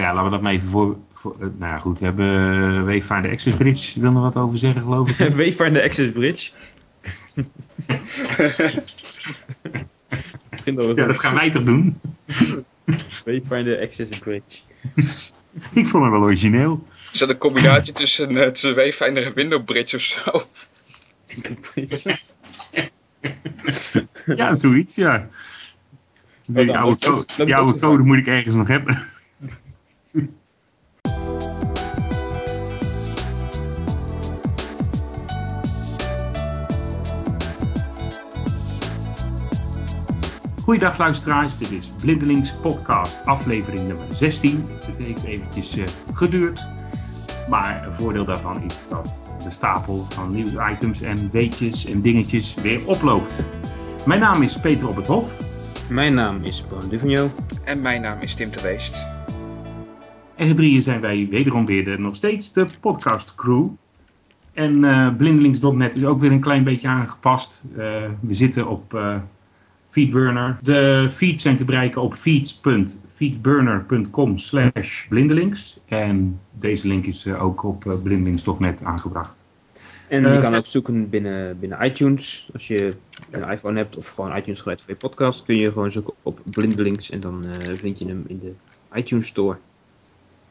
Ja, laten we dat maar even voor nou ja, goed, we hebben Wavefinder Access Bridge. Ik wil nog wat over zeggen, geloof ik. Wavefinder Access Bridge. Ja, dat gaan wij toch doen? Wavefinder Access Bridge. Ik vond het wel origineel. Is dat een combinatie tussen Wavefinder en Windows Bridge of zo? Ja, zoiets, ja. Die oude code moet ik ergens nog hebben. Goeiedag luisteraars, dit is Blindelings podcast aflevering nummer 16. Het heeft eventjes geduurd, maar een voordeel daarvan is dat de stapel van nieuwsitems en weetjes en dingetjes weer oploopt. Mijn naam is Peter op het Hof. Mijn naam is Paul Duvigneau. En mijn naam is Tim de Weest. En gedrieën zijn wij wederom weer nog steeds de podcast crew. En blindelings.net is ook weer een klein beetje aangepast. We zitten op... Feedburner. De feeds zijn te bereiken op feeds.feedburner.com/blindelings. En deze link is ook op blindelings.net aangebracht. En je kan ook zoeken binnen iTunes. Als je een iPhone hebt of gewoon iTunes geleid voor je podcast, kun je gewoon zoeken op Blindelings en dan vind je hem in de iTunes Store.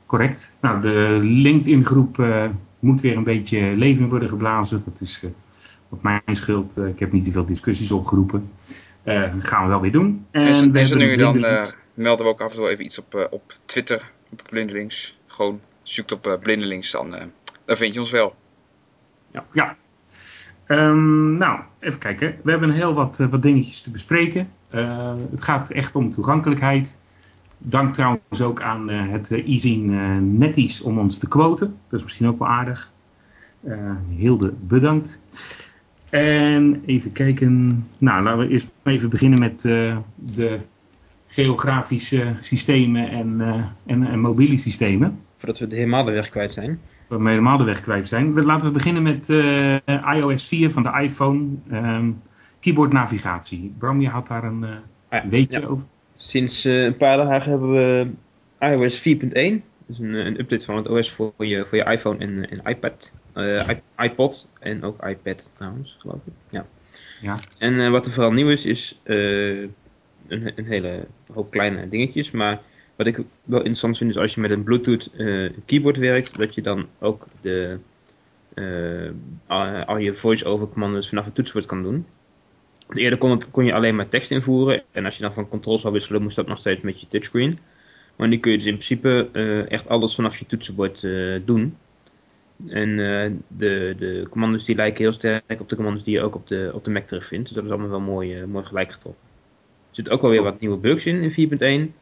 Correct. Nou, de LinkedIn groep moet weer een beetje leven in worden geblazen. Dat is wat mijn schuld. Ik heb niet te veel discussies opgeroepen. Gaan we wel weer doen. En zo nu dan melden we ook af en toe even iets op Twitter, op Blindelings. Gewoon zoekt op Blindelings, dan vind je ons wel. Ja. Nou, even kijken. We hebben heel wat dingetjes te bespreken. Het gaat echt om toegankelijkheid. Dank trouwens ook aan het e-zien Netties om ons te quoten. Dat is misschien ook wel aardig. Hilde, bedankt. En even kijken, nou laten we eerst even beginnen met de geografische systemen en mobiele systemen. Voordat we helemaal de weg kwijt zijn. Voordat we helemaal de weg kwijt zijn. Laten we beginnen met iOS 4 van de iPhone, keyboard navigatie. Bram, je had daar een weetje over. Sinds een paar dagen hebben we iOS 4.1, dus een update van het OS voor je iPhone en iPad. iPod en ook iPad trouwens, geloof ik. Ja. En wat er vooral nieuw is een hele hoop kleine dingetjes. Maar wat ik wel interessant vind is als je met een Bluetooth keyboard werkt, dat je dan ook al je voice-over commandos vanaf het toetsenbord kan doen. Want eerder kon je alleen maar tekst invoeren. En als je dan van controls zou wisselen, moest dat nog steeds met je touchscreen. Maar nu kun je dus in principe echt alles vanaf je toetsenbord doen. En de commando's die lijken heel sterk op de commando's die je ook op de Mac terugvindt. Dus dat is allemaal wel mooi gelijk getroffen. Er zitten ook alweer wat nieuwe bugs in 4.1.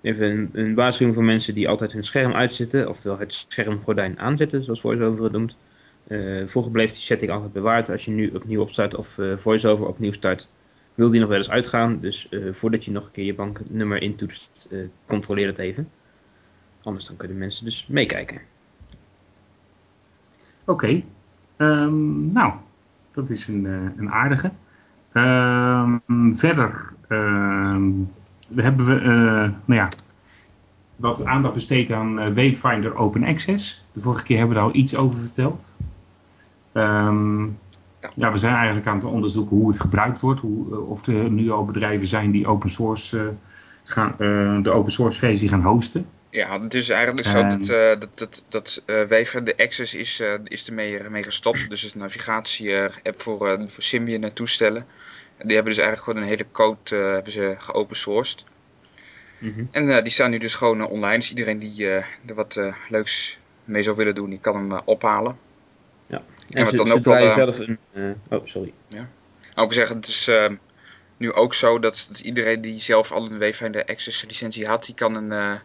Even een waarschuwing voor mensen die altijd hun scherm uitzetten. Oftewel het schermgordijn aanzetten, zoals Voice-over het noemt. Vroeger bleef die setting altijd bewaard. Als je nu opnieuw opstart of Voice-over opnieuw start, wil die nog wel eens uitgaan. Dus voordat je nog een keer je banknummer intoetst, controleer dat even. Anders dan kunnen mensen dus meekijken. Oké, nou, dat is een aardige. Verder hebben we, wat aandacht besteed aan Wavefinder Open Access. De vorige keer hebben we daar al iets over verteld. We zijn eigenlijk aan het onderzoeken hoe het gebruikt wordt. Of er nu al bedrijven zijn die open source, de open source versie gaan hosten. Ja, het is eigenlijk zo dat Wavefinder Access is ermee gestopt. Dus het is een navigatie-app voor Symbian en toestellen. En die hebben dus eigenlijk gewoon een hele code geopensourced. Mm-hmm. En die staan nu dus gewoon online. Dus iedereen die er wat leuks mee zou willen doen, die kan hem ophalen. Ja, en wat dan ook wel... Ja. Ook zeggen, het is... nu ook zo dat iedereen die zelf al een Wavefinder Access licentie had, die kan een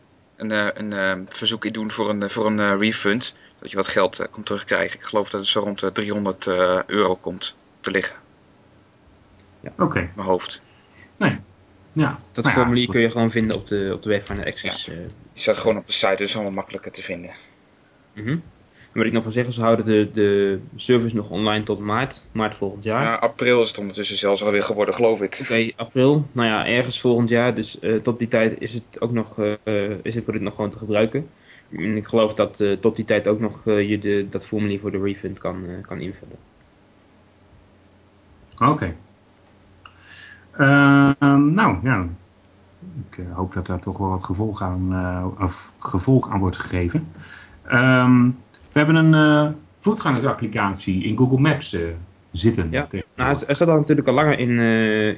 verzoek in doen voor een refund. Dat je wat geld kan terugkrijgen. Ik geloof dat het zo rond de €300 komt te liggen. Ja. Oké. Mijn hoofd. Nee. Ja. Dat formulier kun je gewoon vinden op de Wavefinder Access. Die staat gewoon op de site, dus allemaal makkelijker te vinden. Mm-hmm. En wat ik nog van zeg, ze houden de service nog online tot maart volgend jaar. Ja, april is het ondertussen zelfs alweer geworden, geloof ik. Oké, april. Nou ja, ergens volgend jaar. Dus tot die tijd is het ook nog, is het product nog gewoon te gebruiken. En ik geloof dat tot die tijd ook nog je dat formulier voor de refund kan invullen. Oké. Nou, ja. Ik hoop dat daar toch wel wat gevolg aan wordt gegeven. We hebben een voetgangersapplicatie in Google Maps zitten. Ja, nou, er zat al natuurlijk al langer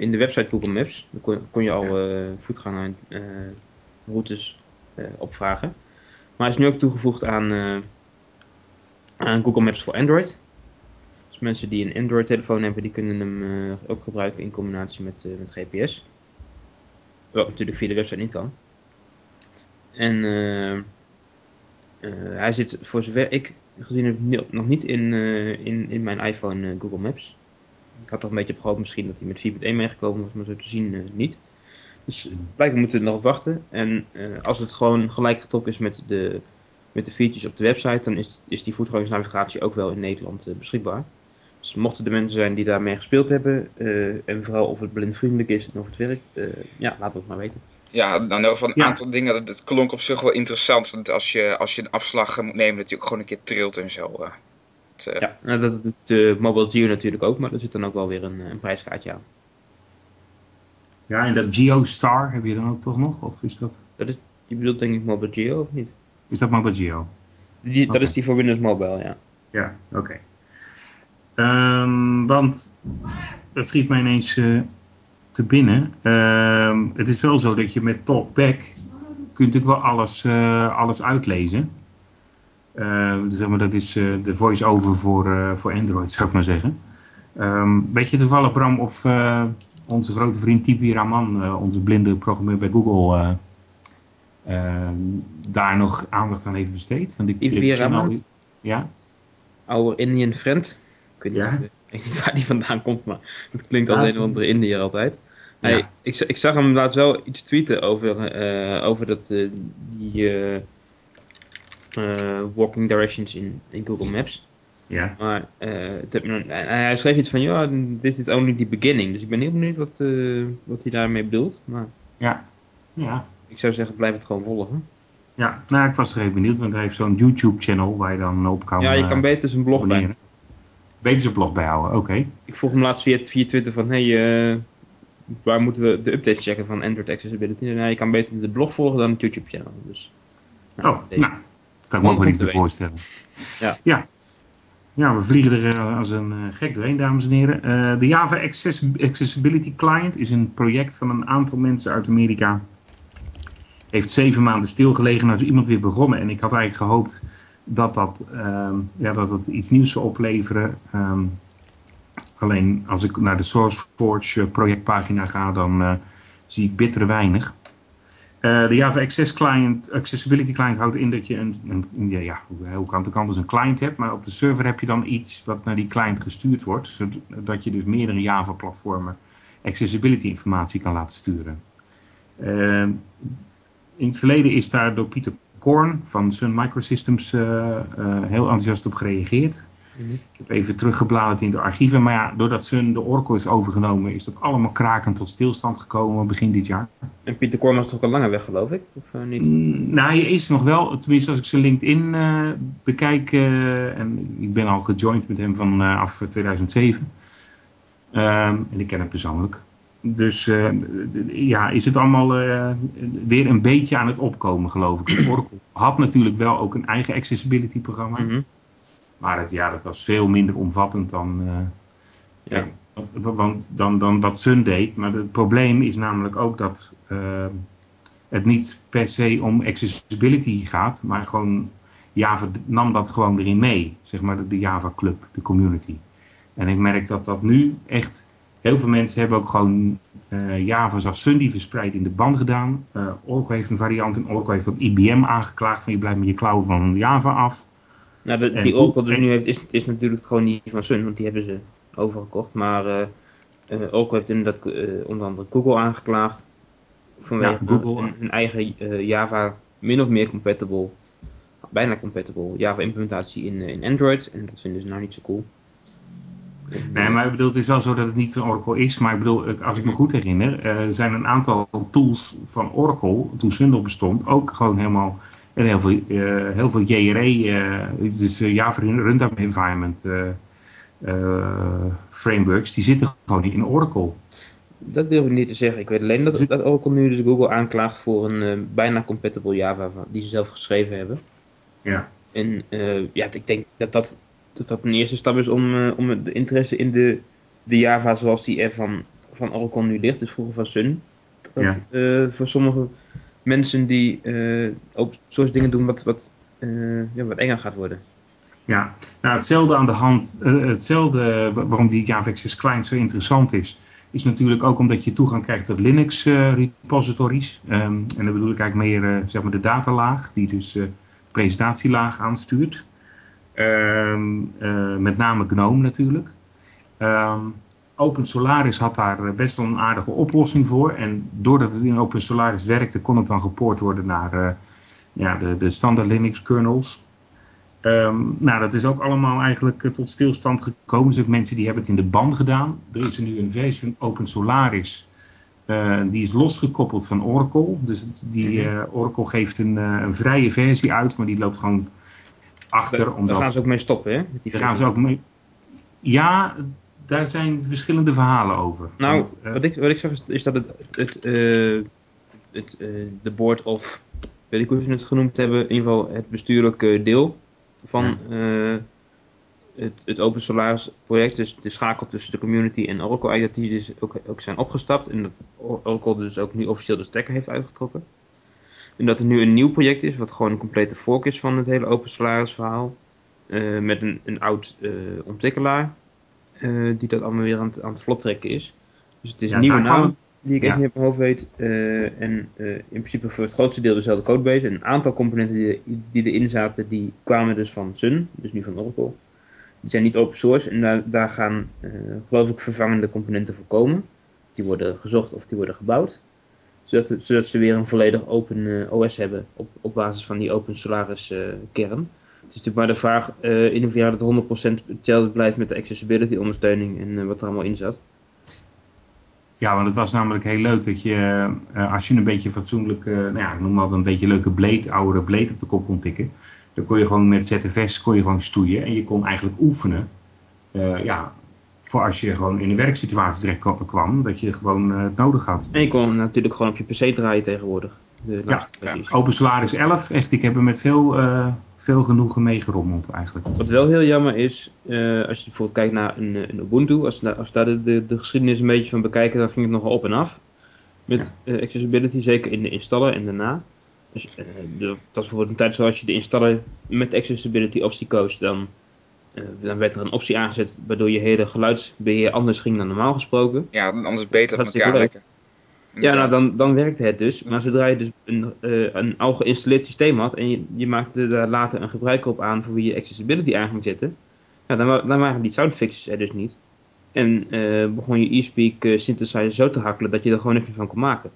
in de website Google Maps. Dan kon je al voetgangerroutes opvragen. Maar hij is nu ook toegevoegd aan Google Maps voor Android. Dus mensen die een Android-telefoon hebben, die kunnen hem ook gebruiken in combinatie met GPS. Wat natuurlijk via de website niet kan. En hij zit, voor zover ik gezien heb, nog niet in mijn iPhone Google Maps. Ik had toch een beetje op gehoopt misschien dat hij met 4.1 meegekomen was, maar zo te zien niet. Dus blijkbaar moeten we nog op wachten. En als het gewoon gelijk getrokken is met de features op de website, dan is die voetgangersnavigatie ook wel in Nederland beschikbaar. Dus mochten er mensen zijn die daarmee gespeeld hebben, en vooral of het blindvriendelijk is en of het werkt, ja, laat het maar weten. Ja, nou, nog van een aantal dingen, dat klonk op zich wel interessant. Want als je een afslag moet nemen, dat je ook gewoon een keer trilt en zo. Ja, nou, dat doet Mobile Geo natuurlijk ook, maar er zit dan ook wel weer een prijskaartje aan. Ja, en dat Geostar heb je dan ook toch nog? Of is dat... Je bedoelt denk ik Mobile Geo, of niet? Is dat Mobile Geo? Dat is die voor Windows Mobile, ja. Ja, oké. Want dat schiet mij ineens te binnen. Het is wel zo dat je met TalkBack kunt natuurlijk wel alles uitlezen. Zeg maar, dat is de voice-over voor Android, zou ik maar zeggen. Weet je toevallig, Bram, of... onze grote vriend T.V. Raman, onze blinde programmeur bij Google, daar nog aandacht aan heeft besteed. T.V. Raman? Ja? Our Indian friend. Ik weet niet waar die vandaan komt, maar het klinkt als een of andere Indiër altijd. Ja. Hey, ik zag hem laatst wel iets tweeten over dat walking directions in Google Maps. Ja. Maar hij schreef iets van, ja, this is only the beginning. Dus ik ben heel benieuwd wat hij daarmee bedoelt. Maar ja. Ik zou zeggen, blijf het gewoon volgen. Ja, nou, ik was toch even benieuwd, want hij heeft zo'n YouTube-channel waar je dan op kan... Ja, je kan beter zijn blog bijhouden. Beter zijn blog bijhouden, oké. Ik vroeg hem laatst via Twitter van, waar moeten we de updates checken van Android Accessibility? Nou, je kan beter de blog volgen dan het YouTube-channel. Dus, kan ik me ook niet te voorstellen. Ja. Ja, we vliegen er als een gek doorheen, dames en heren. De Java Accessibility Client is een project van een aantal mensen uit Amerika. Heeft 7 maanden stilgelegen, nou is iemand weer begonnen. En ik had eigenlijk gehoopt dat het iets nieuws zou opleveren. Alleen als ik naar de SourceForge projectpagina ga, dan zie ik bitter weinig. De Java Accessibility Client houdt in dat je een client hebt, maar op de server heb je dan iets wat naar die client gestuurd wordt, zodat je dus meerdere Java-platformen accessibility informatie kan laten sturen. In het verleden is daar door Peter Korn van Sun Microsystems heel enthousiast op gereageerd. Ik heb even teruggebladerd in de archieven, maar ja, doordat Sun de Oracle is overgenomen, is dat allemaal krakend tot stilstand gekomen begin dit jaar. En Peter Korn was toch al langer weg, geloof ik? Of niet? Nou, hij is nog wel, tenminste als ik zijn LinkedIn bekijk, en ik ben al gejoind met hem vanaf 2007. En ik ken hem persoonlijk. Dus is het allemaal weer een beetje aan het opkomen, geloof ik. De Oracle had natuurlijk wel ook een eigen accessibility programma. Mm-hmm. Maar dat was veel minder omvattend dan, dan wat Sun deed. Maar het probleem is namelijk ook dat het niet per se om accessibility gaat. Maar gewoon Java nam dat gewoon erin mee. Zeg maar de Java Club, de community. En ik merk dat nu echt... Heel veel mensen hebben ook gewoon Java zoals Sun die verspreid in de band gedaan. Oracle heeft een variant en Oracle heeft ook IBM aangeklaagd. Van je blijft met je klauwen van Java af. Nou, die Oracle dus nu heeft, is natuurlijk gewoon niet van Sun, want die hebben ze overgekocht. Maar Oracle heeft inderdaad onder andere Google aangeklaagd. Vanwege hun eigen Java min of meer compatible bijna compatible Java implementatie in Android. En dat vinden ze nou niet zo cool. Nee, maar ik bedoel, het is wel zo dat het niet van Oracle is. Maar ik bedoel, als ik me goed herinner, zijn een aantal tools van Oracle, toen Sundel bestond, ook gewoon helemaal en heel veel JRE, dus Java Runtime Environment frameworks, die zitten gewoon niet in Oracle. Dat durf ik niet te zeggen. Ik weet alleen dat Oracle nu dus Google aanklaagt voor een bijna compatible Java die ze zelf geschreven hebben. Ja. En ja, ik denk dat een eerste stap is om de interesse in de Java zoals die er van Oracle nu ligt, dus vroeger van Sun. Voor sommige mensen die ook soort dingen doen wat enger gaat worden. Ja, nou, hetzelfde aan de hand, hetzelfde waarom die Java Access Client zo interessant is, is natuurlijk ook omdat je toegang krijgt tot Linux repositories. En daar bedoel ik eigenlijk meer zeg maar de datalaag, die dus de presentatielaag aanstuurt. Met name GNOME natuurlijk. OpenSolaris had daar best wel een aardige oplossing voor. En doordat het in OpenSolaris werkte, kon het dan gepoord worden naar de standaard Linux kernels. Nou, dat is ook allemaal eigenlijk tot stilstand gekomen. Dus ook mensen die hebben het in de ban gedaan. Er is nu een versie van OpenSolaris. Die is losgekoppeld van Oracle. Dus die Oracle geeft een vrije versie uit, maar die loopt gewoon achter. Daar gaan ze ook mee stoppen, hè? Daar gaan ze ook mee. Ja, daar zijn verschillende verhalen over. Nou, want, wat ik zeg is dat de board of, weet ik hoe ze het genoemd hebben, in ieder geval het bestuurlijke deel van het OpenSolaris project, dus de schakel tussen de community en Oracle, eigenlijk dat die dus ook zijn opgestapt en dat Oracle dus ook nu officieel de stekker heeft uitgetrokken. En dat er nu een nieuw project is, wat gewoon een complete fork is van het hele OpenSolaris verhaal, met een oud ontwikkelaar, die dat allemaal weer aan het vlot trekken is. Dus het is een nieuwe naam die ik echt niet op mijn hoofd weet. In principe voor het grootste deel dezelfde codebase. En een aantal componenten die erin zaten, die kwamen dus van Sun, dus nu van Oracle. Die zijn niet open source en daar gaan geloof ik vervangende componenten voor komen. Die worden gezocht of die worden gebouwd. Zodat ze weer een volledig open OS hebben op basis van die OpenSolaris kern. Het is natuurlijk maar de vraag in hoeverre dat 100% hetzelfde blijft met de accessibility ondersteuning en wat er allemaal in zat. Ja, want het was namelijk heel leuk dat je, als je een beetje fatsoenlijk, noem maar een beetje leuke bleed, oude bleed op de kop kon tikken. Dan kon je gewoon met ZFS stoeien en je kon eigenlijk oefenen. Voor als je gewoon in een werksituatie terecht kwam, dat je gewoon het nodig had. En je kon natuurlijk gewoon op je PC draaien tegenwoordig. Ja, OpenSolaris 11, echt, ik heb er met veel genoegen mee gerommeld eigenlijk. Wat wel heel jammer is, als je bijvoorbeeld kijkt naar een Ubuntu, als daar de geschiedenis een beetje van bekijken, dan ging het nogal op en af. Met accessibility, zeker in de installer en daarna. Dus, dat was bijvoorbeeld een tijd zoals je de installer met accessibility optie koos, dan werd er een optie aangezet waardoor je hele geluidsbeheer anders ging dan normaal gesproken. Ja, anders beter op elkaar werken. Ja, nou dan werkte het dus. Maar zodra je dus een al geïnstalleerd systeem had en je maakte daar later een gebruiker op aan voor wie je accessibility aan ging zetten, nou, dan waren die soundfixes er dus niet. En begon je eSpeak synthesizer zo te hakkelen dat je er gewoon niks meer van kon maken.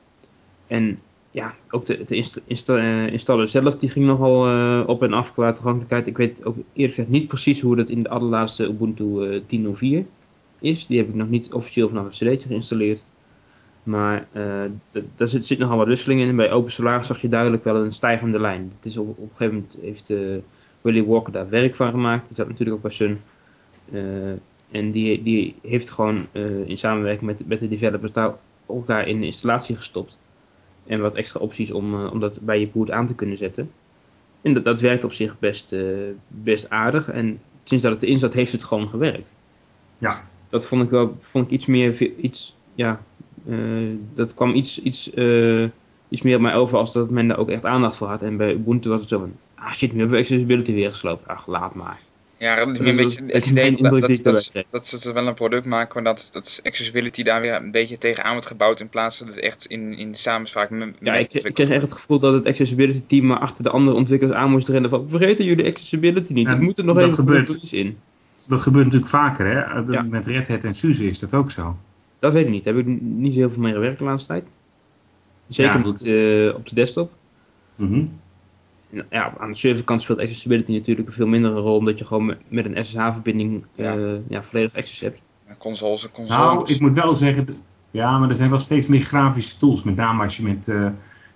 En ja, ook de installer zelf die ging nogal op en af qua toegankelijkheid. Ik weet ook eerlijk gezegd niet precies hoe dat in de allerlaatste Ubuntu 10.04 is. Die heb ik nog niet officieel vanaf een cd'tje geïnstalleerd. Maar daar zit nogal wat wisseling in. Bij OpenSolaris zag je duidelijk wel een stijgende lijn. Het is op een gegeven moment heeft Willy Walker daar werk van gemaakt. Dat zat natuurlijk ook bij Sun. En die heeft gewoon in samenwerking met de developers daar elkaar in de installatie gestopt. En wat extra opties om dat bij je boot aan te kunnen zetten. En dat werkt op zich best aardig. En sinds dat het erin zat, heeft het gewoon gewerkt. Ja. Dat vond ik iets meer... dat kwam iets meer op mij over als dat men daar ook echt aandacht voor had. En bij Ubuntu was het zo van, shit, nu hebben we accessibility weer gesloopt. Laat maar. Ja, dat is een beetje het idee dat ze wel een product maken, maar dat accessibility daar weer een beetje tegenaan wordt gebouwd in plaats dat het echt in samenspraak met ik kreeg echt het gevoel dat het accessibility team maar achter de andere ontwikkelaars aan moest rennen van, vergeten jullie accessibility niet, het moet er nog even iets in. Dat gebeurt natuurlijk vaker, hè? Met Red Hat en SUSE is dat ook zo. Dat weet ik niet. Daar heb ik niet zo heel veel mee gewerkt de laatste tijd. Zeker niet op de desktop. Mm-hmm. Ja, aan de serverkant speelt accessibility natuurlijk een veel mindere rol, omdat je gewoon met een SSH-verbinding volledig access hebt. Consoles. Nou, ik moet wel zeggen, ja, maar er zijn wel steeds meer grafische tools, met name als je met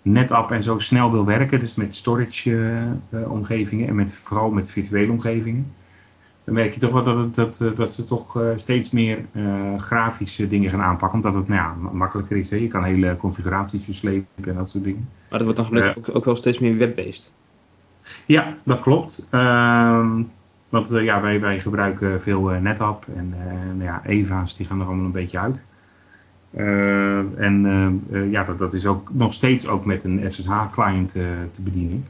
NetApp en zo snel wil werken, dus met storage-omgevingen en vooral met virtuele omgevingen. Dan merk je toch wel dat ze toch steeds meer grafische dingen gaan aanpakken. Omdat het makkelijker is. Hè? Je kan hele configuraties verslepen en dat soort dingen. Maar dat wordt dan gelukkig ook wel steeds meer web-based. Ja, dat klopt. Wij gebruiken veel NetApp. En Eva's die gaan er allemaal een beetje uit. Dat is ook nog steeds ook met een SSH-client te bedienen.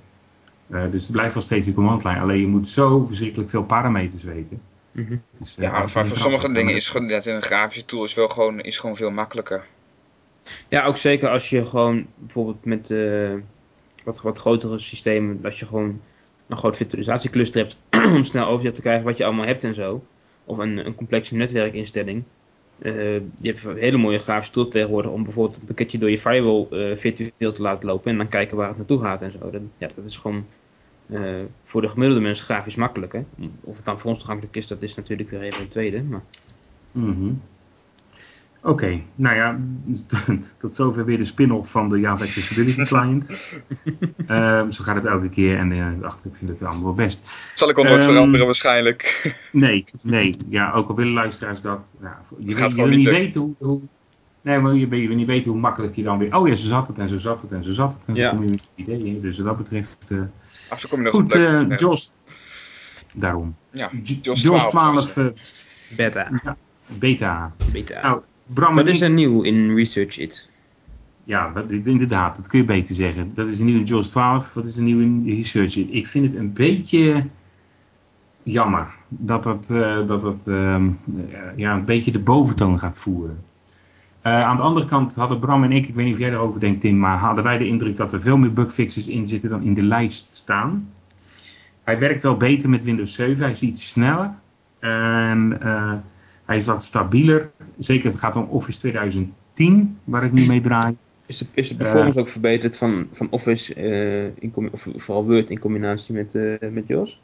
Dus het blijft wel steeds een commandlijn. Alleen je moet zo verschrikkelijk veel parameters weten. Mm-hmm. Dus, maar voor sommige dingen is dat een grafische tool is gewoon veel makkelijker. Ja, ook zeker als je gewoon bijvoorbeeld met wat grotere systemen, als je gewoon een groot virtualisatiecluster hebt om snel overzicht te krijgen wat je allemaal hebt en zo. Of een complexe netwerkinstelling. Je hebt hele mooie grafische tools tegenwoordig om bijvoorbeeld een pakketje door je firewall virtueel te laten lopen en dan kijken waar het naartoe gaat en zo. Dat is gewoon voor de gemiddelde mensen grafisch makkelijk. Hè? Of het dan voor ons toegankelijk is, dat is natuurlijk weer even een tweede. Maar... Mm-hmm. Oké, nou ja, tot zover weer de spin-off van de Java Accessibility Client. Zo gaat het elke keer en ik vind het allemaal wel best. Zal ik ook nooit veranderen waarschijnlijk. Nee, ja, ook al willen luisteraars dat. Nou, je weet niet hoe makkelijk je dan weer... Oh ja, zo zat het. En ja. Dan kom je met ideeën. Dus wat dat betreft... zo kom je nog goed, JAWS... Daarom. Ja, JAWS 12 beta. Ja, beta. Nou, Bram, dat is een nieuw in Research It. Ja, inderdaad, dat kun je beter zeggen. Dat is een nieuw in JAWS 12, wat is een nieuw in Research It. Ik vind het een beetje jammer dat een beetje de boventoon gaat voeren. Aan de andere kant hadden Bram en ik weet niet of jij erover denkt Tim, maar hadden wij de indruk dat er veel meer bugfixes in zitten dan in de lijst staan. Hij werkt wel beter met Windows 7, hij is iets sneller. En... hij is wat stabieler. Zeker het gaat om Office 2010, waar ik nu mee draai. Is de performance ook verbeterd van Office, vooral Word in combinatie met JAWS?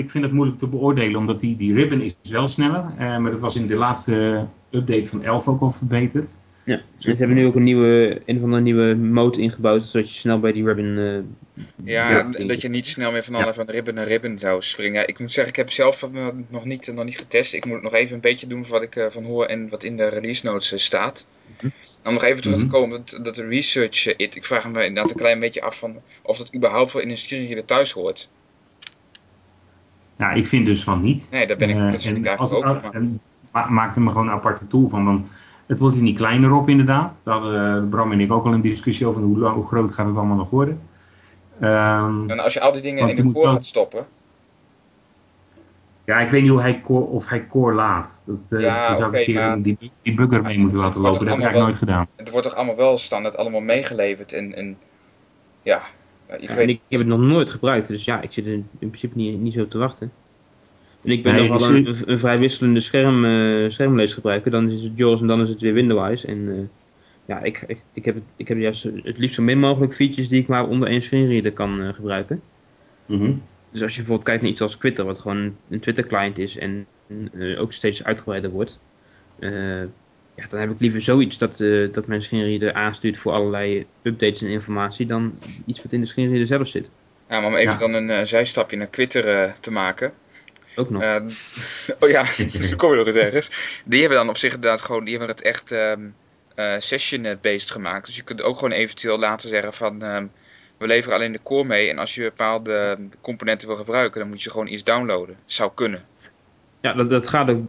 Ik vind het moeilijk te beoordelen, omdat die ribbon is wel sneller. Maar dat was in de laatste update van 11 ook al verbeterd. Ja, en ze hebben nu ook een nieuwe mode ingebouwd, zodat je snel bij die ribbon... dat je niet snel meer van ribbon naar ribbon zou springen. Ik moet zeggen, ik heb zelf nog niet getest. Ik moet het nog even een beetje doen van wat ik van hoor en wat in de release notes staat. Mm-hmm. Om nog even terug te komen op dat de research... ik vraag me inderdaad een klein beetje af van of dat überhaupt voor industrie er thuis hoort. Nou, ik vind dus van niet. Nee, daar ben ik eigenlijk ook. Maak er maar gewoon een aparte tool van, want... Het wordt hier niet kleiner op inderdaad. Daar hadden Bram en ik ook al een discussie over hoe groot gaat het allemaal nog worden. En als je al die dingen in de core gaat stoppen? Ja, ik weet niet of hij core laat. Die bugger mee moeten laten lopen. Dat heb ik eigenlijk nooit gedaan. Het wordt toch allemaal wel standaard allemaal meegeleverd. Ik heb het nog nooit gebruikt. Dus ja, ik zit er in principe niet zo te wachten. En ik ben nogal een vrij wisselende schermlees gebruiker. Dan is het JAWS en dan is het weer Windows. En ik heb juist het liefst zo min mogelijk features die ik maar onder één screenreader kan gebruiken. Mm-hmm. Dus als je bijvoorbeeld kijkt naar iets als Twitter, wat gewoon een Twitter client is en ook steeds uitgebreider wordt. Dan heb ik liever zoiets dat mijn screenreader aanstuurt voor allerlei updates en informatie dan iets wat in de screenreader zelf zit. Ja, maar om even dan een zijstapje naar Twitter te maken... Ook nog. Dan kom je nog eens ergens. Die hebben dan op zich inderdaad gewoon, die hebben het echt session-based gemaakt. Dus je kunt ook gewoon eventueel laten zeggen van, we leveren alleen de core mee. En als je bepaalde componenten wil gebruiken, dan moet je gewoon iets downloaden. Zou kunnen. Ja, dat gaat ook,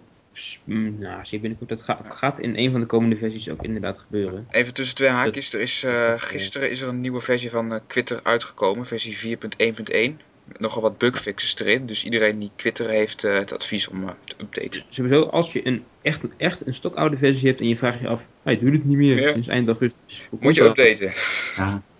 gaat in een van de komende versies ook inderdaad gebeuren. Even tussen twee haakjes, gisteren is er een nieuwe versie van Twitter uitgekomen, versie 4.1.1. Nogal wat bugfixes erin, dus iedereen die Twitter heeft het advies om te updaten. Sowieso, als je echt een stokoude versie hebt en je vraagt je af, het doet het niet meer sinds eind augustus. Moet je updaten.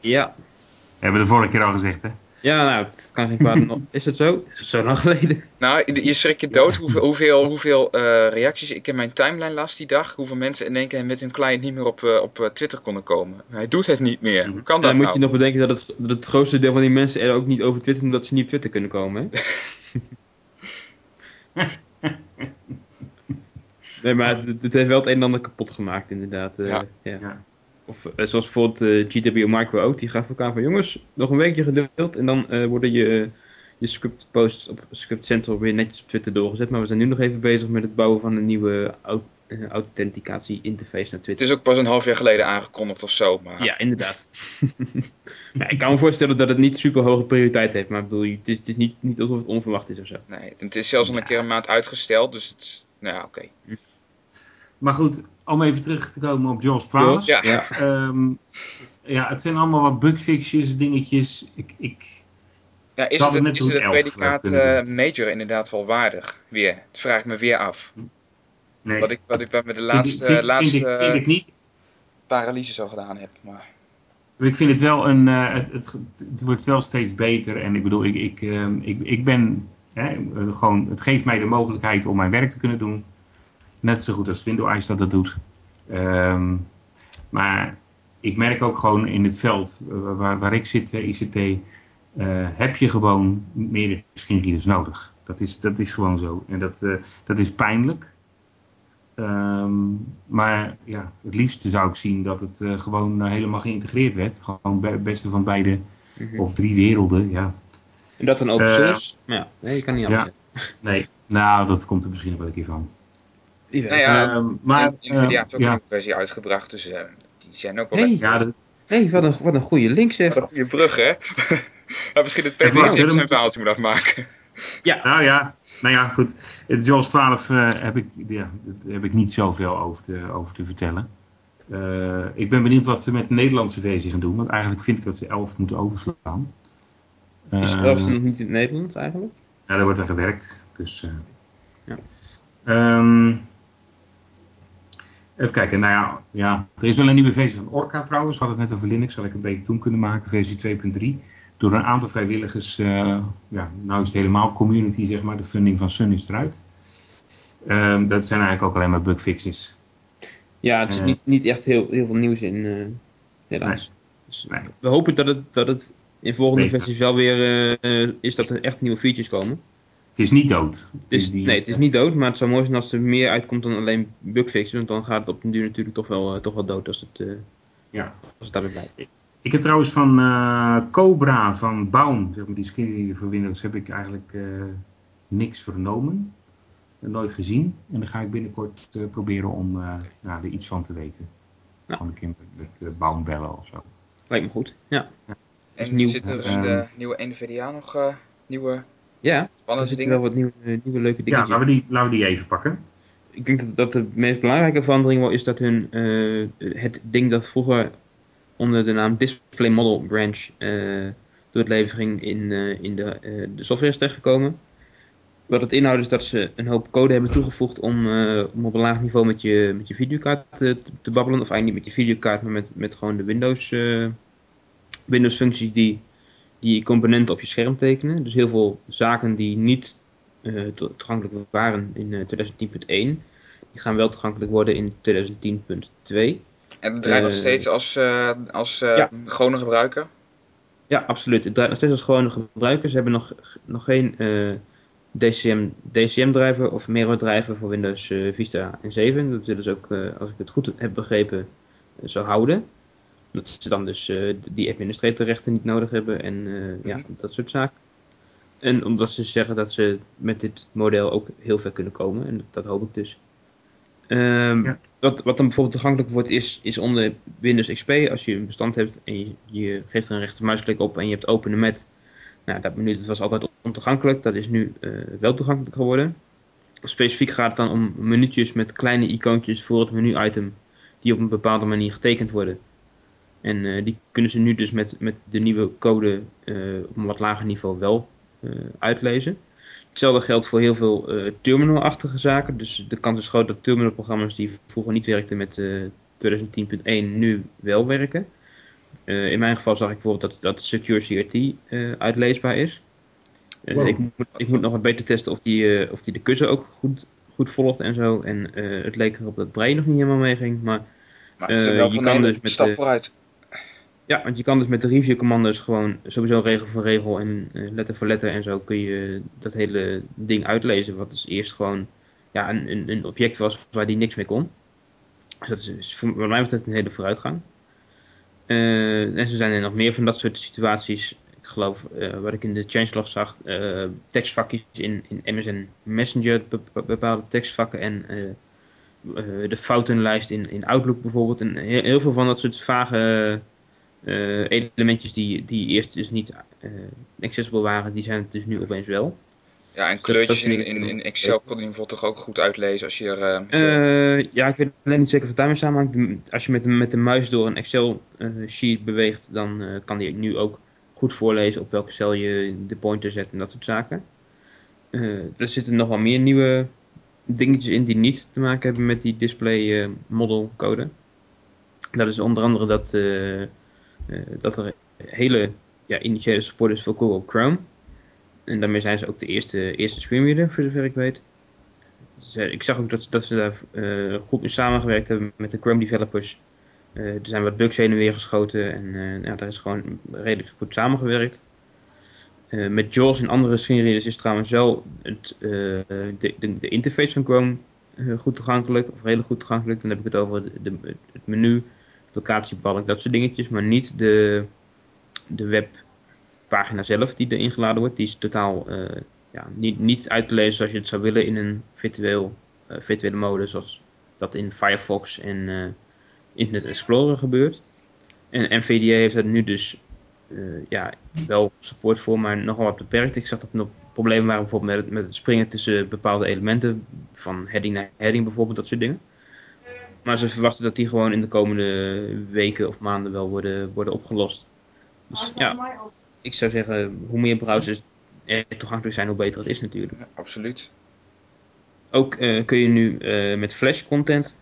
Ja. We hebben de vorige keer al gezegd, hè? Ja, nou, het kan geen kwaad. Is het zo? Is het zo lang geleden? Nou, je schrik je dood hoeveel reacties. Ik heb mijn timeline last die dag. Hoeveel mensen in één keer met hun client niet meer op Twitter konden komen. Hij doet het niet meer. Hoe kan dat nou? Dan moet je nog bedenken dat het grootste deel van die mensen er ook niet over twitteren omdat ze niet op Twitter kunnen komen. Hè? Nee, maar het heeft wel het een en ander kapot gemaakt inderdaad. Ja. Of zoals bijvoorbeeld GW Micro ook, die gaf elkaar van jongens, nog een weekje geduld en dan worden je script posts op Script Central weer netjes op Twitter doorgezet. Maar we zijn nu nog even bezig met het bouwen van een nieuwe authenticatie interface naar Twitter. Het is ook pas een half jaar geleden aangekondigd of zo. Maar... Ja, inderdaad. Maar ik kan me voorstellen dat het niet super hoge prioriteit heeft, maar ik bedoel, het is niet alsof het onverwacht is of zo. Nee, het is zelfs al een keer een maand uitgesteld, dus het... Nou ja, oké. Maar goed, om even terug te komen op JAWS 12. Het zijn allemaal wat bugfixes, dingetjes. Is het predicaat major inderdaad wel waardig? Weer. Dat vraag ik me weer af. Nee. Wat ik bij de laatste niet paralyses al gedaan heb. Maar ik vind het wel een... Het wordt wel steeds beter. En ik bedoel, ik ben... gewoon, het geeft mij de mogelijkheid om mijn werk te kunnen doen. Net zo goed als Windows dat doet. Maar ik merk ook gewoon in het veld waar ik zit, ICT, heb je gewoon meer screenreaders nodig. Dat is gewoon zo. En dat is pijnlijk. Maar ja, het liefste zou ik zien dat het gewoon helemaal geïntegreerd werd. Gewoon het beste van beide of drie werelden, ja. En dat dan open source? Nee, je kan niet anders. Ja. Nee, nou, dat komt er misschien nog wel een keer van. Maar NVIDIA heeft ook een versie uitgebracht, dus die zijn ook wel... wat een goede link zeg. Wat een goede brug, hè? Misschien het PTX zijn verhaaltje moet afmaken. Ja. Nou ja, goed. Het JAWS 12 heb ik niet zoveel over te vertellen. Ik ben benieuwd wat ze met de Nederlandse versie gaan doen, want eigenlijk vind ik dat ze 11 moeten overslaan. Is het nog niet in het Nederlands eigenlijk? Ja, daar wordt aan gewerkt. Dus, even kijken, er is wel een nieuwe versie van Orca trouwens. We hadden het net over Linux, zal ik een beetje toen kunnen maken, versie 2.3. Door een aantal vrijwilligers, nou is het helemaal community zeg maar, de funding van Sun is eruit. Dat zijn eigenlijk ook alleen maar bugfixes. Ja, er zit niet echt heel veel nieuws in, helaas. Nee. We hopen dat het in volgende versies wel weer is dat er echt nieuwe features komen. Het is niet dood. Het is niet dood, maar het zou mooi zijn als er meer uitkomt dan alleen bugfixen. Want dan gaat het op den duur natuurlijk toch wel dood als het daarbij blijft. Ik heb trouwens van Cobra van Baum, zeg maar die screenreader voor Windows, heb ik eigenlijk niks vernomen. Nooit gezien. En daar ga ik binnenkort proberen om er iets van te weten. Dan kan ik met Baum bellen of zo. Lijkt me goed, ja. En nu zitten de nieuwe NVDA nog nieuwe spannende dingen. Wel wat nieuwe leuke dingen. Ja, laten we die even pakken. Ik denk dat de meest belangrijke verandering wel is dat hun het ding dat vroeger onder de naam Display Model Branch door het leven ging in de software is terechtgekomen. Wat het inhoudt is dat ze een hoop code hebben toegevoegd om op een laag niveau met je videokaart te babbelen. Of eigenlijk niet met je videokaart, maar met gewoon de Windows... Windows functies die componenten op je scherm tekenen. Dus heel veel zaken die niet toegankelijk waren in 2010.1, die gaan wel toegankelijk worden in 2010.2. En het draait nog steeds als gewone gebruiker? Ja, absoluut. Het draait nog steeds als gewone gebruiker. Ze hebben nog geen DCM-driver of Mero-driver voor Windows Vista en 7. Dat willen ze ook, als ik het goed heb begrepen, zo houden. Dat ze dan dus die administratorrechten niet nodig hebben en dat soort zaken. En omdat ze zeggen dat ze met dit model ook heel ver kunnen komen. En dat hoop ik dus. Wat dan bijvoorbeeld toegankelijk wordt is onder Windows XP. Als je een bestand hebt en je geeft er een rechtermuisklik op en je hebt openen met. Nou, dat menu dat was altijd ontoegankelijk. Dat is nu wel toegankelijk geworden. Specifiek gaat het dan om menu'tjes met kleine icoontjes voor het menu-item. Die op een bepaalde manier getekend worden. En die kunnen ze nu dus met de nieuwe code op een wat lager niveau wel uitlezen. Hetzelfde geldt voor heel veel terminal-achtige zaken. Dus de kans is groot dat terminalprogramma's die vroeger niet werkten met 2010.1 nu wel werken. In mijn geval zag ik bijvoorbeeld dat SecureCRT uitleesbaar is. Wow. Ik moet nog wat beter testen of die de kussen ook goed volgt en zo. En het leek erop dat Braille nog niet helemaal meeging. Maar het is wel je kan dus met stap vooruit. Ja, want je kan dus met de review-commando's gewoon sowieso regel voor regel en letter voor letter en zo kun je dat hele ding uitlezen. Wat dus eerst gewoon ja, een object was waar die niks mee kon. Dus dat is voor mij betreft een hele vooruitgang. En zo zijn er nog meer van dat soort situaties. Ik geloof, wat ik in de changelog zag, tekstvakjes in MSN Messenger, bepaalde tekstvakken en de foutenlijst in Outlook bijvoorbeeld. En heel veel van dat soort vage elementjes die eerst dus niet accessible waren, die zijn het dus nu opeens wel. Ja, en dus kleurtjes in Excel kon je bijvoorbeeld toch ook goed uitlezen als je er... ja, ik weet alleen niet zeker of het daarmee samenhangt. Als je met de muis door een Excel-sheet beweegt, dan kan die nu ook goed voorlezen op welke cel je de pointer zet en dat soort zaken. Er zitten nog wel meer nieuwe dingetjes in die niet te maken hebben met die display model code. Dat is onder andere dat er hele initiële support is voor Google Chrome. En daarmee zijn ze ook de eerste screenreader, voor zover ik weet. Dus, ik zag ook dat ze daar goed mee samengewerkt hebben met de Chrome developers. Er zijn wat bugs heen en weer geschoten en daar is gewoon redelijk goed samengewerkt. Met JAWS en andere screenreaders is trouwens wel de interface van Chrome goed toegankelijk, of redelijk goed toegankelijk. Dan heb ik het over het menu, locatiebalk, dat soort dingetjes, maar niet de webpagina zelf die er ingeladen wordt. Die is totaal niet uit te lezen zoals je het zou willen in een virtuele mode, zoals dat in Firefox en Internet Explorer gebeurt. En NVDA heeft daar nu dus wel support voor, maar nogal wat beperkt. Ik zag dat er nog problemen waren bijvoorbeeld met het springen tussen bepaalde elementen, van heading naar heading bijvoorbeeld, dat soort dingen. Maar ze verwachten dat die gewoon in de komende weken of maanden wel worden opgelost. Dus ja, ik zou zeggen, hoe meer browsers er toegankelijk zijn, hoe beter het is natuurlijk. Ja, absoluut. Ook kun je nu met Flash content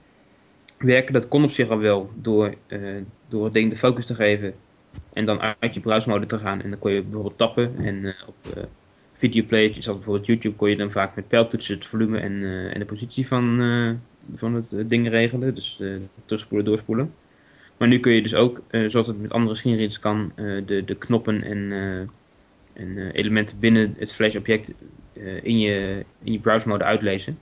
werken. Dat kon op zich al wel door het ding de focus te geven en dan uit je browsermode te gaan. En dan kon je bijvoorbeeld tappen en op videoplayertjes, zoals bijvoorbeeld YouTube, kon je dan vaak met pijltoetsen het volume en de positie van het ding regelen. Dus terugspoelen, doorspoelen. Maar nu kun je dus ook, zoals het met andere screenreaders kan, de knoppen en elementen binnen het Flash object in je browsermode uitlezen.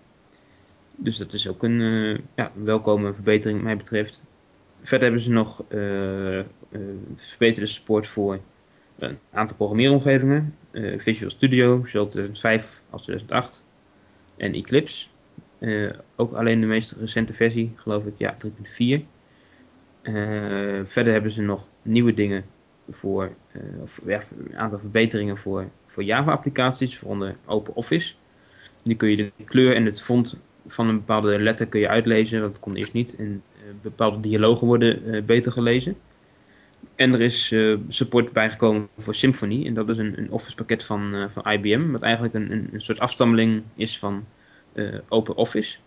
Dus dat is ook een welkome verbetering wat mij betreft. Verder hebben ze nog verbeterde support voor een aantal programmeeromgevingen. Visual Studio, zowel 2005 als 2008. En Eclipse. Ook alleen de meest recente versie, geloof ik, 3.4. Verder hebben ze nog nieuwe dingen voor, een aantal verbeteringen voor Java-applicaties, waaronder OpenOffice. Nu kun je de kleur en het font van een bepaalde letter kun je uitlezen, dat kon eerst niet. En bepaalde dialogen worden beter gelezen. En er is support bijgekomen voor Symfony. En dat is een Office pakket van IBM, wat eigenlijk een soort afstammeling is van OpenOffice.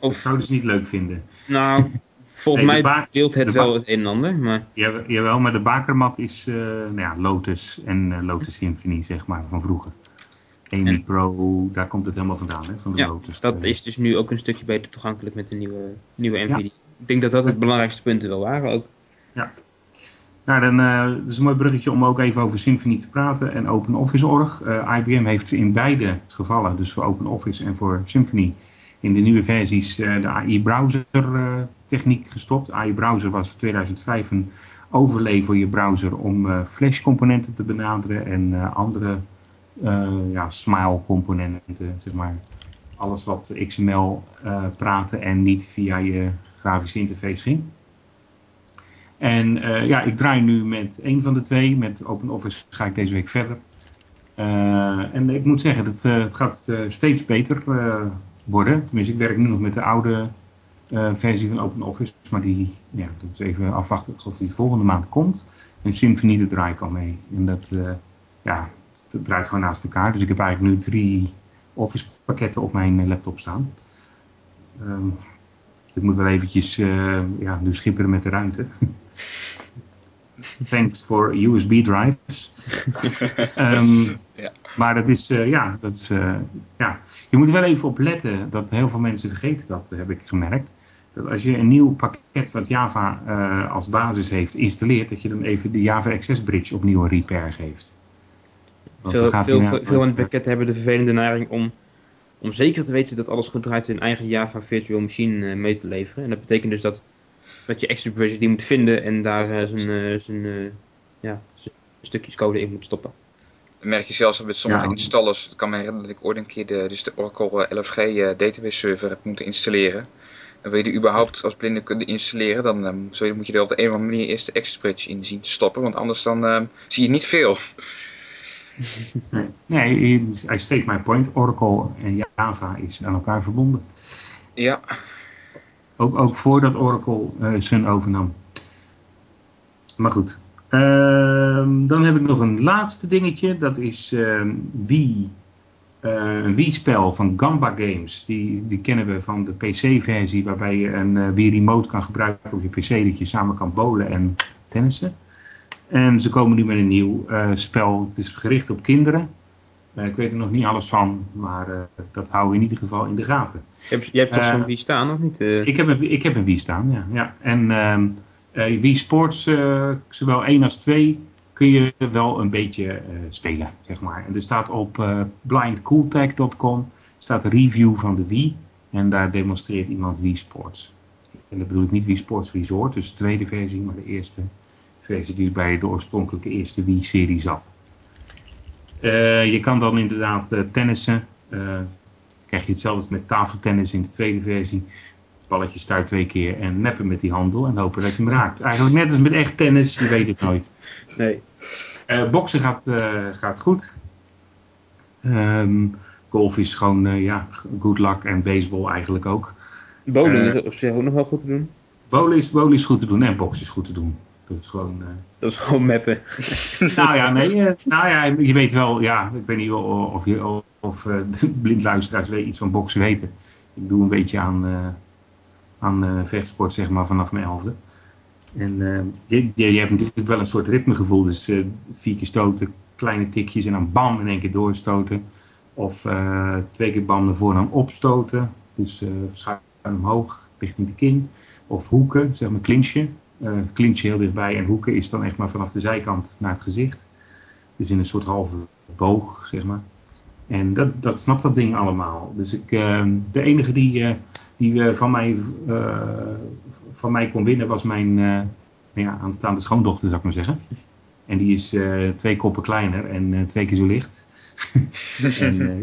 Dat zou ik dus niet leuk vinden. Nou, volgens mij deelt het wel het een en ander. Maar... Jawel, maar de bakermat is Lotus en Lotus Symfony, zeg maar, van vroeger. Amy Pro, daar komt het helemaal vandaan, hè? Van de Lotus. Dat is dus nu ook een stukje beter toegankelijk met de nieuwe NVIDIA. Ja. Ik denk dat het belangrijkste punten wel waren ook. Ja. Nou, dan het is een mooi bruggetje om ook even over Symfony te praten en OpenOffice.org. IBM heeft in beide gevallen, dus voor OpenOffice en voor Symfony, in de nieuwe versies de AI-browser techniek gestopt. AI-browser was in 2005 een overlay voor je browser om Flash-componenten te benaderen en andere smile-componenten, zeg maar. Alles wat XML praatte en niet via je grafische interface ging. En ik draai nu met een van de twee. Met OpenOffice ga ik deze week verder. En ik moet zeggen, het gaat steeds beter worden. Tenminste, ik werk nu nog met de oude versie van OpenOffice. Maar die, dat is even afwachten of die volgende maand komt. En Symfony, daar draai ik al mee. En dat, het draait gewoon naast elkaar. Dus ik heb eigenlijk nu 3 Office pakketten op mijn laptop staan. Ik moet wel eventjes nu schipperen met de ruimte. Thanks for USB drives. Ja. Maar dat is, je moet wel even op letten dat heel veel mensen vergeten, dat heb ik gemerkt. Dat als je een nieuw pakket wat Java als basis heeft installeert, dat je dan even de Java Access Bridge opnieuw een repair geeft. Want veel aan het pakket hebben de vervelende neiging om zeker te weten dat alles goed draait in eigen Java virtual machine mee te leveren. En dat betekent dus dat je Access Bridge die moet vinden en daar zijn stukjes code in moet stoppen. Dan merk je zelfs met sommige installers. Ik kan me herinneren dat ik ooit een keer de Oracle LFG database server heb moeten installeren. En wil je die überhaupt als blinde kunnen installeren, dan moet je er op de een of andere manier eerst de Access Bridge in zien te stoppen. Want anders dan zie je niet veel. Nee, I state my point. Oracle en Java is aan elkaar verbonden. Ja. Ook voordat Oracle Sun overnam. Maar goed. Dan heb ik nog een laatste dingetje. Dat is Wii. Een Wii-spel van Gamba Games. Die kennen we van de PC-versie, waarbij je een Wii Remote kan gebruiken op je PC, dat je samen kan bowlen en tennissen. En ze komen nu met een nieuw spel. Het is gericht op kinderen. Ik weet er nog niet alles van, maar dat houden we in ieder geval in de gaten. Jij hebt toch zo'n Wii staan, of niet? Ik heb een Wii staan, ja. En Wii Sports, zowel 1 als 2, kun je wel een beetje spelen, zeg maar. En er staat op blindcooltech.com staat een review van de Wii. En daar demonstreert iemand Wii Sports. En dat bedoel ik niet Wii Sports Resort, dus de tweede versie, maar de eerste versie die bij de oorspronkelijke eerste Wii-serie zat. Je kan dan inderdaad tennissen. Krijg je hetzelfde als met tafeltennis in de tweede versie. Balletje stuit 2 keer en neppen met die handel en hopen dat je hem raakt. Eigenlijk net als met echt tennis, je weet het nooit. Nee. Boksen gaat goed. Golf is gewoon good luck en baseball eigenlijk ook. Bowlen is op zich ook nog wel goed te doen. Bowlen is goed te doen en boksen is goed te doen. Dat is gewoon meppen. Je weet wel, ik weet niet of blind luisteraars iets van boksen weten. Ik doe een beetje aan vechtsport, zeg maar, vanaf mijn 11e. En je hebt natuurlijk wel een soort ritmegevoel, dus 4 keer stoten, kleine tikjes en dan bam in 1 keer doorstoten. Of 2 keer bam naar voren en dan opstoten, dus schuin omhoog, richting de kin. Of hoeken, zeg maar clinchen. Clinchen heel dichtbij en hoeken is dan echt maar vanaf de zijkant naar het gezicht. Dus in een soort halve boog, zeg maar. En dat snapt dat ding allemaal. Dus de enige die van mij kon winnen was mijn aanstaande schoondochter, zou ik maar zeggen. En die is 2 koppen kleiner en 2 keer zo licht. En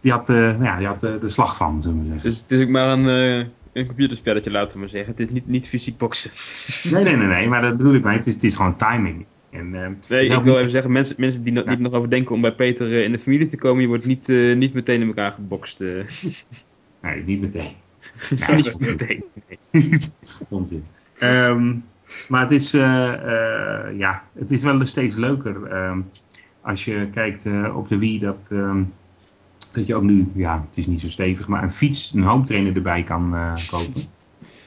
die had de slag van, zullen we zeggen. Dus het is ook maar een computerspelletje, laten we maar zeggen. Het is niet fysiek boksen. Nee, maar dat bedoel ik maar. Het is gewoon timing. En, ik wil even zeggen, mensen die niet nog over denken om bij Peter in de familie te komen, je wordt niet meteen in elkaar gebokst. Nee, niet meteen. Nou, niet meteen. Onzin. Maar het is, het is wel steeds leuker. Als je kijkt op de Wii dat je ook nu, het is niet zo stevig, maar een fiets, een home trainer erbij kan kopen.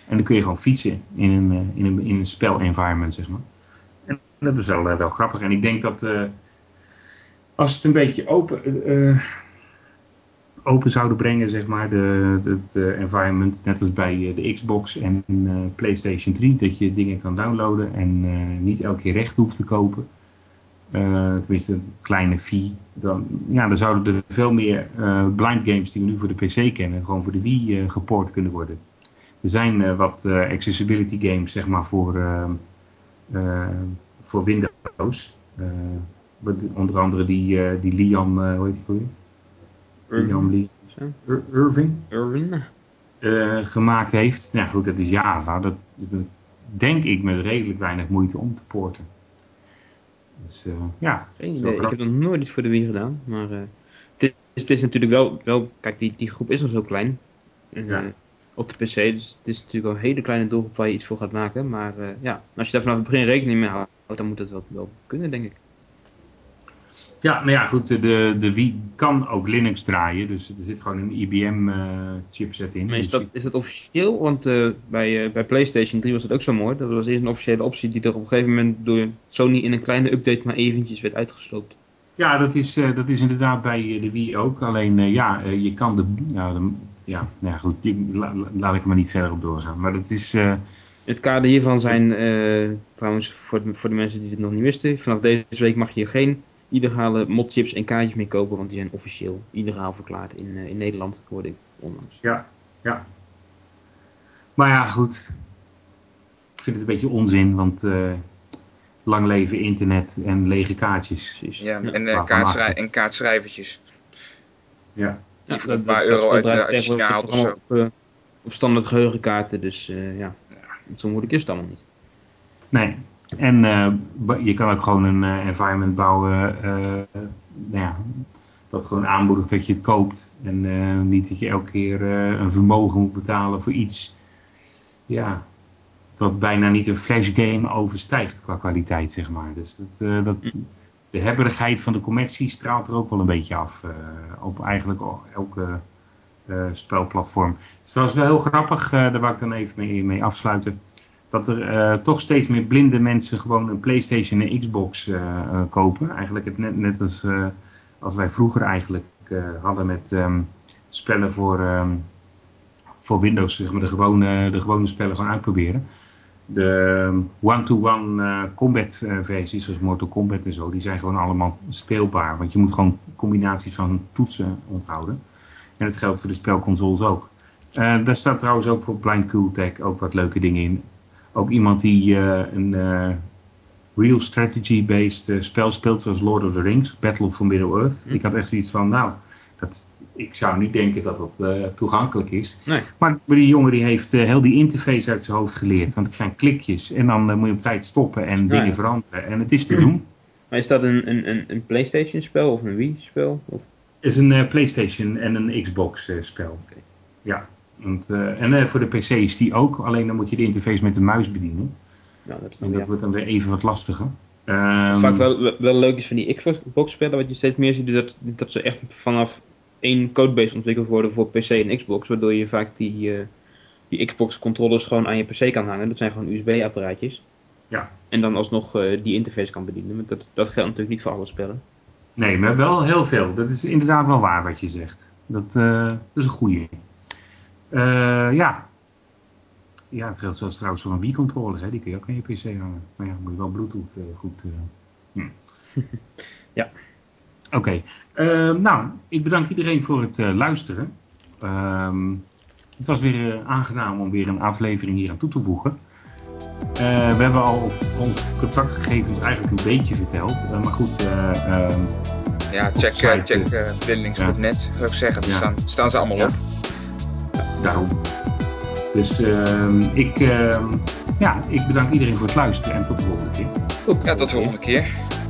En dan kun je gewoon fietsen in een spel-environment, zeg maar. Dat is wel grappig. En ik denk dat als het een beetje open zouden brengen, zeg maar, het environment, net als bij de Xbox en PlayStation 3, dat je dingen kan downloaden en niet elke keer recht hoeft te kopen. Tenminste, een kleine fee. Dan zouden er veel meer blind games die we nu voor de PC kennen, gewoon voor de Wii geport kunnen worden. Er zijn wat accessibility games, zeg maar, voor Windows. Onder andere die Liam, hoe heet die voor je? Irving. Gemaakt heeft. Nou goed, dat is Java. Dat denk ik met redelijk weinig moeite om te porten. Dus geen idee. Ik heb nog nooit iets voor de Wii gedaan. Maar het is natuurlijk wel kijk, die groep is nog zo klein. Op de PC, dus het is natuurlijk wel een hele kleine doelgroep waar je iets voor gaat maken. Maar als je daar vanaf het begin rekening mee houdt, dan moet dat wel kunnen, denk ik. Ja, nou ja, goed, de Wii kan ook Linux draaien, dus er zit gewoon een IBM-chipset in. Maar is dat officieel? Want bij PlayStation 3 was dat ook zo mooi. Dat was eerst een officiële optie die er op een gegeven moment door Sony in een kleine update maar eventjes werd uitgesloopt. Ja, dat is inderdaad bij de Wii ook. Alleen je kan de... laat ik er maar niet verder op doorgaan. Maar dat is... Het kader hiervan zijn, trouwens voor de mensen die dit nog niet wisten, vanaf deze week mag je geen illegale modchips en kaartjes meer kopen, want die zijn officieel illegaal verklaard in Nederland, hoorde ik onlangs. Ja. Maar ja, goed. Ik vind het een beetje onzin, want lang leven internet en lege kaartjes. Dus, en kaartschrijvertjes. Ja. Die voor een paar euro uit China haalt of zo. Op standaard geheugenkaarten, dus ja. Zo moeilijk is het allemaal niet. Nee, en je kan ook gewoon een environment bouwen dat gewoon aanmoedigt dat je het koopt. En niet dat je elke keer een vermogen moet betalen voor iets dat bijna niet een flash game overstijgt qua kwaliteit, zeg maar. Dus de hebberigheid van de commercie straalt er ook wel een beetje af op eigenlijk elke... spelplatform. Het is trouwens wel heel grappig, daar wou ik dan even mee afsluiten, dat er toch steeds meer blinde mensen gewoon een PlayStation en een Xbox kopen. Eigenlijk net als wij vroeger eigenlijk hadden met spellen voor Windows, zeg maar, de gewone spellen gewoon uitproberen. De one-to-one combat versies, zoals Mortal Kombat en zo, die zijn gewoon allemaal speelbaar, want je moet gewoon combinaties van toetsen onthouden. En dat geldt voor de spelconsoles ook. Daar staat trouwens ook voor Blind Cool Tech ook wat leuke dingen in. Ook iemand die een real strategy-based spel speelt zoals Lord of the Rings, Battle for Middle-earth. Ik had echt zoiets van, ik zou niet denken dat dat toegankelijk is. Nee. Maar die jongen die heeft heel die interface uit zijn hoofd geleerd. Want het zijn klikjes en dan moet je op tijd stoppen en dingen veranderen. En het is te doen. Maar is dat een PlayStation-spel of een Wii-spel? Het is een PlayStation en een Xbox spel. Okay. Ja, en voor de PC is die ook. Alleen dan moet je de interface met de muis bedienen. Nou, dat wordt dan weer even wat lastiger. Vaak wel leuk is van die Xbox spellen. Wat je steeds meer ziet is dat ze echt vanaf één codebase ontwikkeld worden voor PC en Xbox. Waardoor je vaak die Xbox controllers gewoon aan je PC kan hangen. Dat zijn gewoon USB apparaatjes. Ja. En dan alsnog die interface kan bedienen. Maar dat geldt natuurlijk niet voor alle spellen. Nee, maar wel heel veel. Dat is inderdaad wel waar wat je zegt. Dat is een goeie. Ja, het geldt zoals trouwens voor een Wii-controller. Hè? Die kun je ook aan je PC hangen. Maar ja, moet je wel Bluetooth goed... Ja. Oké. Ik bedank iedereen voor het luisteren. Het was weer aangenaam om weer een aflevering hier aan toe te voegen. We hebben al onze contactgegevens eigenlijk een beetje verteld, maar goed... check Blindelings.net, zou ik zeggen. Ja. Staan ze allemaal op. Ja, daarom. Dus ik bedank iedereen voor het luisteren en tot de volgende keer. Goed, tot de volgende keer.